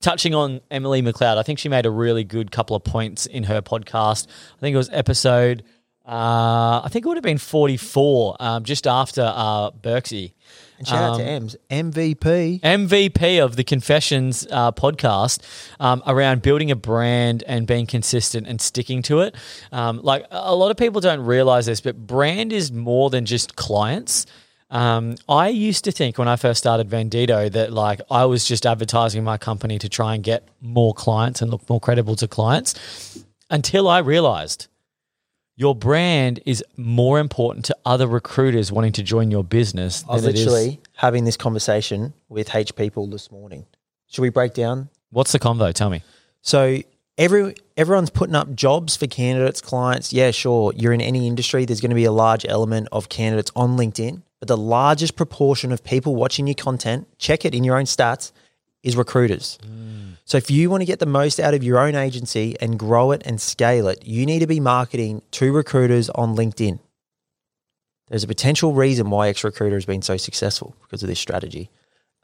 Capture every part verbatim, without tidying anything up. Touching on Emily McLeod, I think she made a really good couple of points in her podcast. I think it was episode, uh, I think it would have been forty-four, um, just after uh, Berksy. And shout um, out to Ems, M V P. M V P of the Confessions uh, podcast um, around building a brand and being consistent and sticking to it. Um, like a lot of people don't realize this, but brand is more than just clients. Um, I used to think when I first started Vendito that like I was just advertising my company to try and get more clients and look more credible to clients, until I realized your brand is more important to other recruiters wanting to join your business. I was literally having this conversation with H people this morning. Should we break down? What's the convo? Tell me. So every everyone's putting up jobs for candidates, clients. Yeah, sure. You're in any industry. There's going to be a large element of candidates on LinkedIn. But the largest proportion of people watching your content, check it in your own stats, is recruiters. Mm. So if you want to get the most out of your own agency and grow it and scale it, you need to be marketing to recruiters on LinkedIn. There's a potential reason why ex-recruiter has been so successful because of this strategy.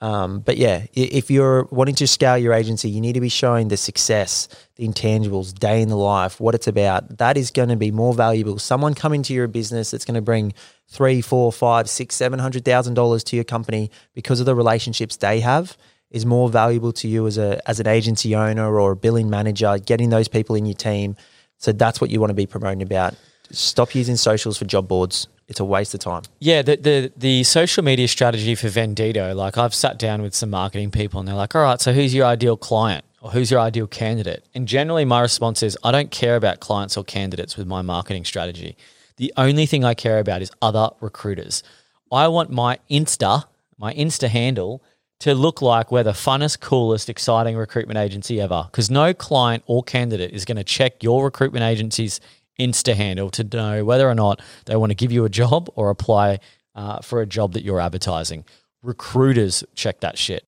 Um, but yeah, if you're wanting to scale your agency, you need to be showing the success, the intangibles, day in the life, what it's about. That is going to be more valuable. Someone coming to your business that's going to bring three, four, five, six, seven hundred thousand dollars to your company because of the relationships they have is more valuable to you as a as an agency owner or a billing manager, getting those people in your team. So that's what you want to be promoting about. Stop using socials for job boards. It's a waste of time. Yeah, the, the the social media strategy for Vendito, like I've sat down with some marketing people and they're like, all right, so who's your ideal client or who's your ideal candidate? And generally my response is I don't care about clients or candidates with my marketing strategy. The only thing I care about is other recruiters. I want my Insta, my Insta handle to look like we're the funnest, coolest, exciting recruitment agency ever, because no client or candidate is going to check your recruitment agency's Insta handle to know whether or not they want to give you a job or apply uh, for a job that you're advertising. Recruiters check that shit.